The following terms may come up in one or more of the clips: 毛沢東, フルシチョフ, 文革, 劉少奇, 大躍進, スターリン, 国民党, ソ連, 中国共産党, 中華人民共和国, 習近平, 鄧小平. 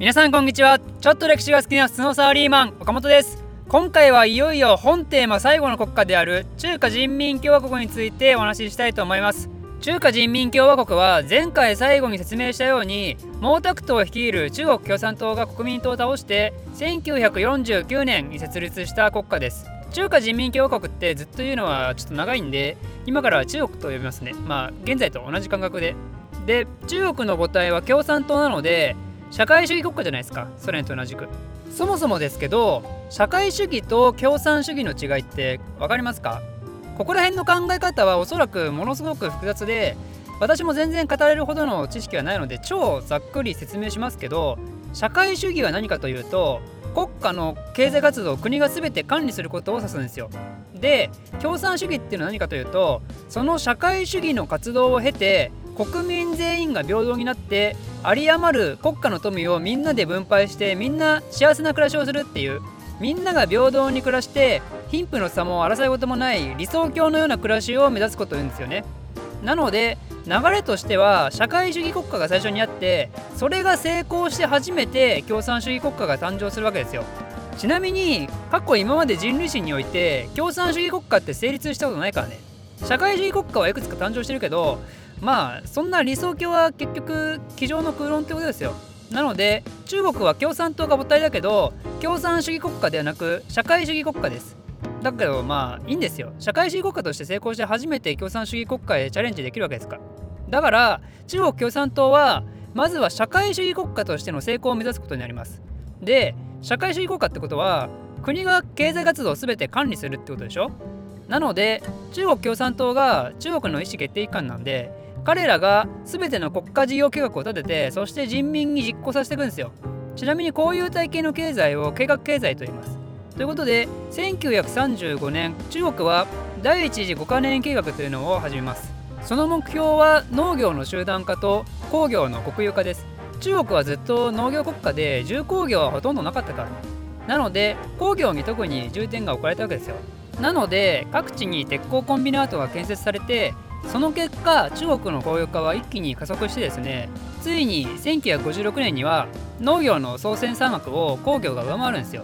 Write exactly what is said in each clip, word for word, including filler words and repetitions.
皆さんこんにちは。ちょっと歴史が好きな普通のサラリーマン岡本です。今回はいよいよ本テーマ最後の国家である中華人民共和国についてお話ししたいと思います。中華人民共和国は前回最後に説明したように毛沢東率いる中国共産党が国民党を倒してせんきゅうひゃくよんじゅうきゅうねんに設立した国家です。中華人民共和国ってずっと言うのはちょっと長いんで、今からは中国と呼びますね。まあ現在と同じ感覚でで中国の母体は共産党なので社会主義国家じゃないですか、ソ連と同じく。そもそもですけど、社会主義と共産主義の違いって分かりますか？ここら辺の考え方はおそらくものすごく複雑で、私も全然語れるほどの知識はないので超ざっくり説明しますけど、社会主義は何かというと、国家の経済活動を国が全て管理することを指すんですよ。で、共産主義っていうのは何かというと、その社会主義の活動を経て国民全員が平等になって有り余る国家の富をみんなで分配して、みんな幸せな暮らしをするっていう、みんなが平等に暮らして貧富の差も争い事もない理想郷のような暮らしを目指すことを言うんですよね。なので流れとしては社会主義国家が最初にあって、それが成功して初めて共産主義国家が誕生するわけですよ。ちなみに過去今まで人類史において共産主義国家って成立したことないからね。社会主義国家はいくつか誕生してるけど、まあそんな理想郷は結局机上の空論ってことですよ。なので中国は共産党が母体だけど、共産主義国家ではなく社会主義国家です。だけどまあいいんですよ。社会主義国家として成功して初めて共産主義国家へチャレンジできるわけですから。だから中国共産党はまずは社会主義国家としての成功を目指すことになります。で、社会主義国家ってことは国が経済活動を全て管理するってことでしょ。なので中国共産党が中国の意思決定機関なんで、彼らが全ての国家事業計画を立てて、そして人民に実行させていくんですよ。ちなみにこういう体系の経済を計画経済と言います。ということでせんきゅうひゃくさんじゅうごねん、中国は第一次五カ年計画というのを始めます。その目標は農業の集団化と工業の国有化です。中国はずっと農業国家で重工業はほとんどなかったから、なので工業に特に重点が置かれたわけですよ。なので各地に鉄鋼コンビナートが建設されて、その結果中国の工業化は一気に加速してですね、ついにせんきゅうひゃくごじゅうろくねんには農業の総生産額を工業が上回るんですよ。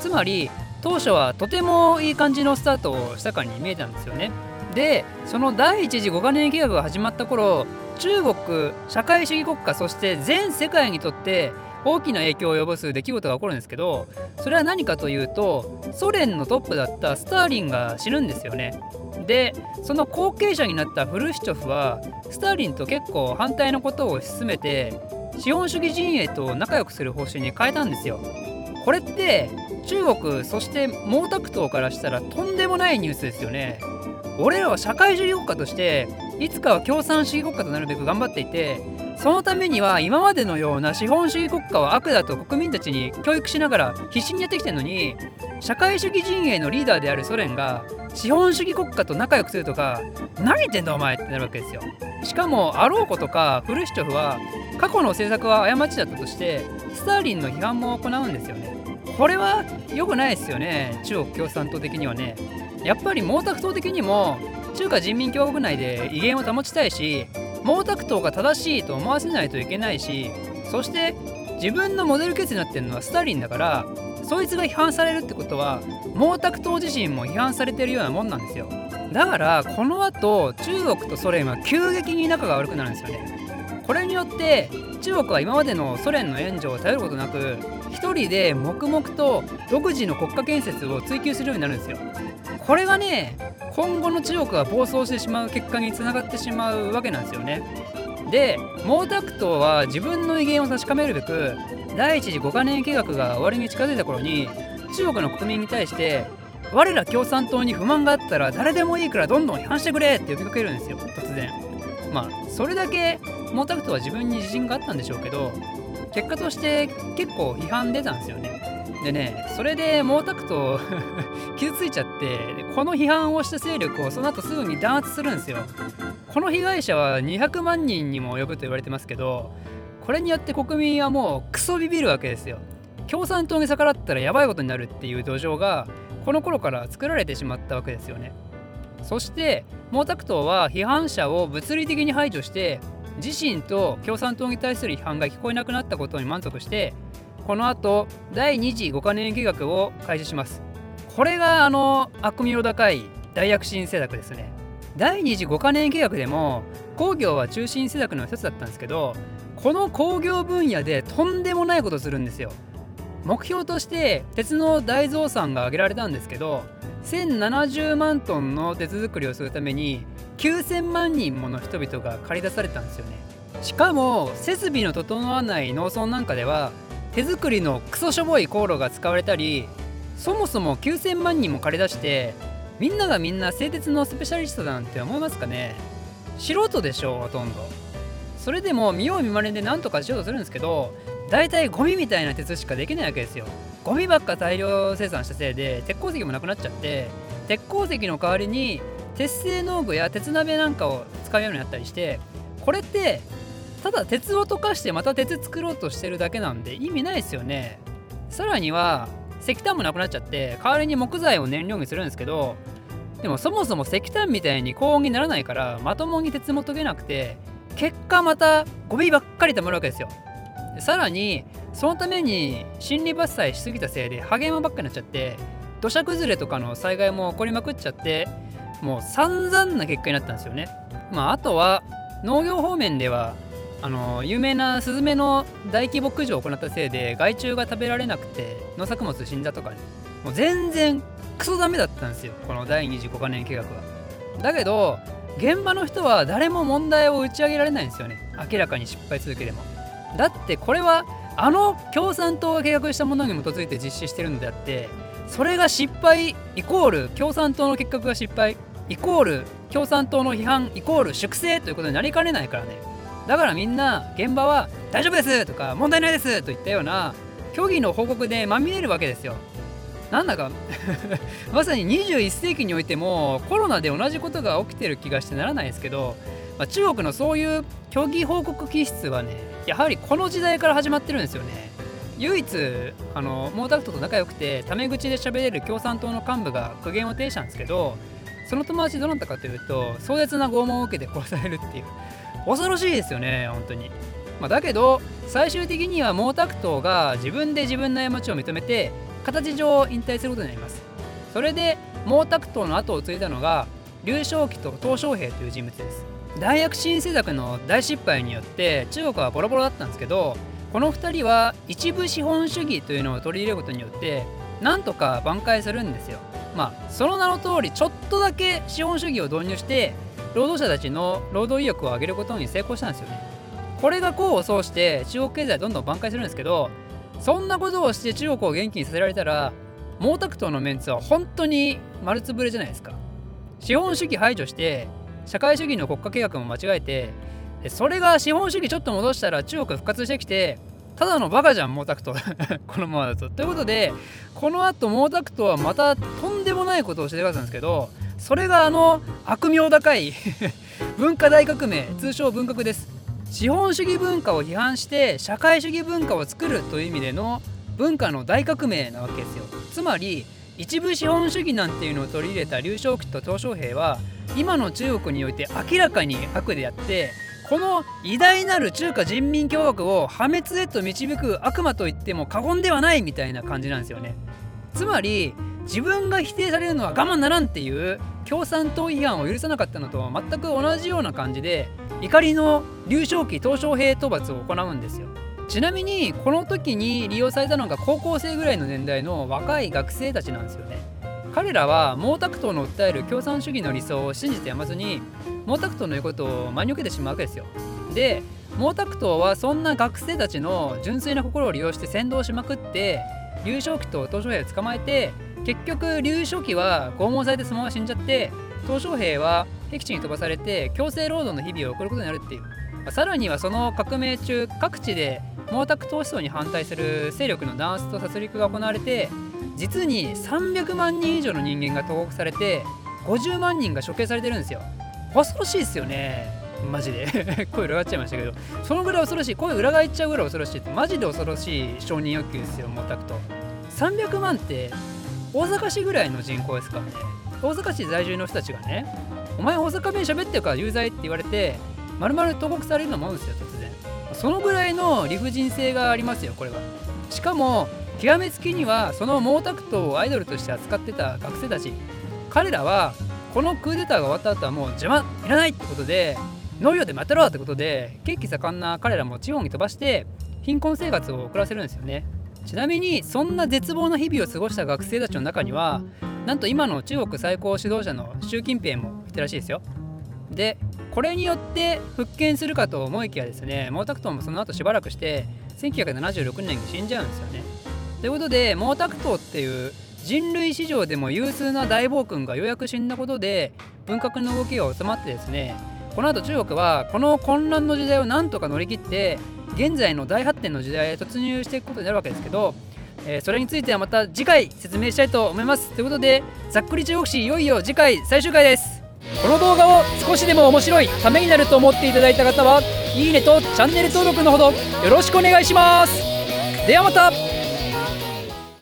つまり当初はとてもいい感じのスタートをしたかに見えたんですよね。で、その第一次五カ年計画が始まった頃、中国社会主義国家、そして全世界にとって大きな影響を及ぼす出来事が起こるんですけど、それは何かというと、ソ連のトップだったスターリンが死ぬんですよね。で、その後継者になったフルシチョフはスターリンと結構反対のことを進めて、資本主義陣営と仲良くする方針に変えたんですよ。これって中国、そして毛沢東からしたらとんでもないニュースですよね。俺らは社会主義国家としていつかは共産主義国家となるべく頑張っていて、そのためには今までのような資本主義国家は悪だと国民たちに教育しながら必死にやってきてるのに、社会主義陣営のリーダーであるソ連が資本主義国家と仲良くするとか、何言ってんだお前ってなるわけですよ。しかもあろうことかフルシチョフは過去の政策は過ちだったとしてスターリンの批判も行うんですよね。これは良くないですよね、中国共産党的にはね。やっぱり毛沢東的にも中華人民共和国内で威厳を保ちたいし、毛沢東が正しいと思わせないといけないし、そして自分のモデルケースになってるのはスターリンだから、そいつが批判されるってことは毛沢東自身も批判されてるようなもんなんですよ。だからこの後中国とソ連は急激に仲が悪くなるんですよね。これによって中国は今までのソ連の援助を頼ることなく、一人で黙々と独自の国家建設を追求するようになるんですよ。これがね、今後の中国が暴走してしまう結果につながってしまうわけなんですよね。で、毛沢東は自分の威厳を確かめるべく、第一次五カ年計画が終わりに近づいた頃に中国の国民に対して、我ら共産党に不満があったら誰でもいいからどんどん批判してくれって呼びかけるんですよ、突然。まあそれだけ毛沢東は自分に自信があったんでしょうけど、結果として結構批判出たんですよね。でね、それで毛沢東傷ついちゃって、この批判をした勢力をその後すぐに弾圧するんですよ。この被害者はにひゃくまんにんにも及ぶと言われてますけど、これによって国民はもうクソビビるわけですよ。共産党に逆らったらやばいことになるっていう土壌がこの頃から作られてしまったわけですよね。そして毛沢東は批判者を物理的に排除して、自身と共産党に対する批判が聞こえなくなったことに満足して、この後だいに次ごか年計画を開始します。これがあの悪名高い大躍進政策ですね。だいに次ごか年計画でも工業は中心政策の一つだったんですけど、この工業分野でとんでもないことをするんですよ。目標として鉄の大増産が挙げられたんですけど、せんななじゅうまんトンの鉄作りをするためにきゅうせんまんにんもの人々が駆り出されたんですよね。しかも設備の整わない農村なんかでは手作りのクソしょぼい高炉が使われたり、そもそもきゅうせんまんにんも駆り出して、みんながみんな製鉄のスペシャリストだなんて思いますかね。素人でしょう、ほとんど。それでも見よう見まねで何とかしようとするんですけど、大体ゴミみたいな鉄しかできないわけですよ。ゴミばっか大量生産したせいで鉄鉱石もなくなっちゃって、鉄鉱石の代わりに鉄製農具や鉄鍋なんかを使うようになったりして、これってただ鉄を溶かしてまた鉄作ろうとしてるだけなんで意味ないですよね。さらには石炭もなくなっちゃって、代わりに木材を燃料にするんですけど、でもそもそも石炭みたいに高温にならないから、まともに鉄も溶けなくて、結果またゴミばっかり溜まるわけですよ。さらにそのために森林伐採しすぎたせいでハゲ山ばっかりになっちゃって、土砂崩れとかの災害も起こりまくっちゃって、もう散々な結果になったんですよね。まあ、あとは農業方面ではあの有名なスズメの大規模駆除を行ったせいで害虫が食べられなくて農作物死んだとか、ね、もう全然クソダメだったんですよ、このだいに次ごか年計画は。だけど現場の人は誰も問題を打ち上げられないんですよね。明らかに失敗続けても。だってこれはあの共産党が計画したものに基づいて実施してるのであって、それが失敗イコール共産党の結核が失敗イコール共産党の批判イコール粛清ということになりかねないからね。だからみんな現場は大丈夫ですとか問題ないですといったような虚偽の報告でまみれるわけですよ。なんだかまさににじゅういっせいきにおいてもコロナで同じことが起きてる気がしてならないですけど、まあ、中国のそういう虚偽報告気質はね、やはりこの時代から始まってるんですよね。唯一あの毛沢東と仲良くてタメ口で喋れる共産党の幹部が苦言を呈したんですけど、その友達どなたかというと壮絶な拷問を受けて殺されるっていう、恐ろしいですよね本当に。まあ、だけど最終的には毛沢東が自分で自分の過ちを認めて形上引退することになります。それで毛沢東の後を継いだのが劉少奇と鄧小平という人物です。大躍進政策の大失敗によって中国はボロボロだったんですけど、このふたりは一部資本主義というのを取り入れることによってなんとか挽回するんですよ。まあその名の通りちょっとだけ資本主義を導入して労働者たちの労働意欲を上げることに成功したんですよね。これが功を奏して中国経済どんどん挽回するんですけど、そんなことをして中国を元気にさせられたら毛沢東のメンツは本当に丸つぶれじゃないですか。資本主義排除して社会主義の国家計画も間違えて、それが資本主義ちょっと戻したら中国復活してきて、ただのバカじゃん毛沢東このままだと。ということでこの後毛沢東はまたとんでもないことをしてくださったんですけど、それがあの悪名高い文化大革命、通称文革です。資本主義文化を批判して社会主義文化を作るという意味での文化の大革命なわけですよ。つまり一部資本主義なんていうのを取り入れた劉少奇と鄧小平は今の中国において明らかに悪であって、この偉大なる中華人民共和国を破滅へと導く悪魔といっても過言ではないみたいな感じなんですよね。つまり自分が否定されるのは我慢ならんっていう共産党批判を許さなかったのと全く同じような感じで怒りの劉少奇鄧小平討伐を行うんですよ。ちなみにこの時に利用されたのが高校生ぐらいの年代の若い学生たちなんですよね。彼らは毛沢東の訴える共産主義の理想を信じてやまずに毛沢東の言うことを真に受けてしまうわけですよ。で毛沢東はそんな学生たちの純粋な心を利用して扇動しまくって劉少奇と鄧小平を捕まえて、結局劉少奇は拷問されてそのまま死んじゃって、鄧小平は僻地に飛ばされて強制労働の日々を送ることになるっていう、まあ、さらにはその革命中各地で毛沢東思想に反対する勢力の弾圧と殺戮が行われて、実にさんびゃくまんにん以上の人間が投獄されてごじゅうまんにんが処刑されてるんですよ。恐ろしいですよねマジで声裏返っちゃいましたけど、そのぐらい恐ろしい、声裏返っちゃうぐらい恐ろしい、マジで恐ろしい承認欲求ですよ毛沢東。さんびゃくまんって大阪市ぐらいの人口ですからね。大阪市在住の人たちがね、お前大阪弁喋ってるから有罪って言われて丸々投獄されるようなものですよ、突然。そのぐらいの理不尽性がありますよ、これは。しかも極めつきには、その毛沢東をアイドルとして扱ってた学生たち、彼らはこのクーデターが終わった後はもう邪魔いらないってことで、農業で待てろってことで、血気盛んな彼らも地方に飛ばして貧困生活を送らせるんですよね。ちなみにそんな絶望の日々を過ごした学生たちの中には、なんと今の中国最高指導者の習近平もいたらしいですよ。で、これによって復権するかと思いきやですね、毛沢東もその後しばらくしてせんきゅうひゃくななじゅうろくねんに死んじゃうんですよね。ということで、毛沢東っていう人類史上でも有数な大暴君がようやく死んだことで、文革の動きが収まってですね、この後中国はこの混乱の時代をなんとか乗り切って現在の大発展の時代へ突入していくことになるわけですけど、えー、それについてはまた次回説明したいと思います。ということで、ざっくり中国史、いよいよ次回最終回です。この動画を少しでも面白い、ためになると思っていただいた方は、いいねとチャンネル登録のほどよろしくお願いします。ではまた。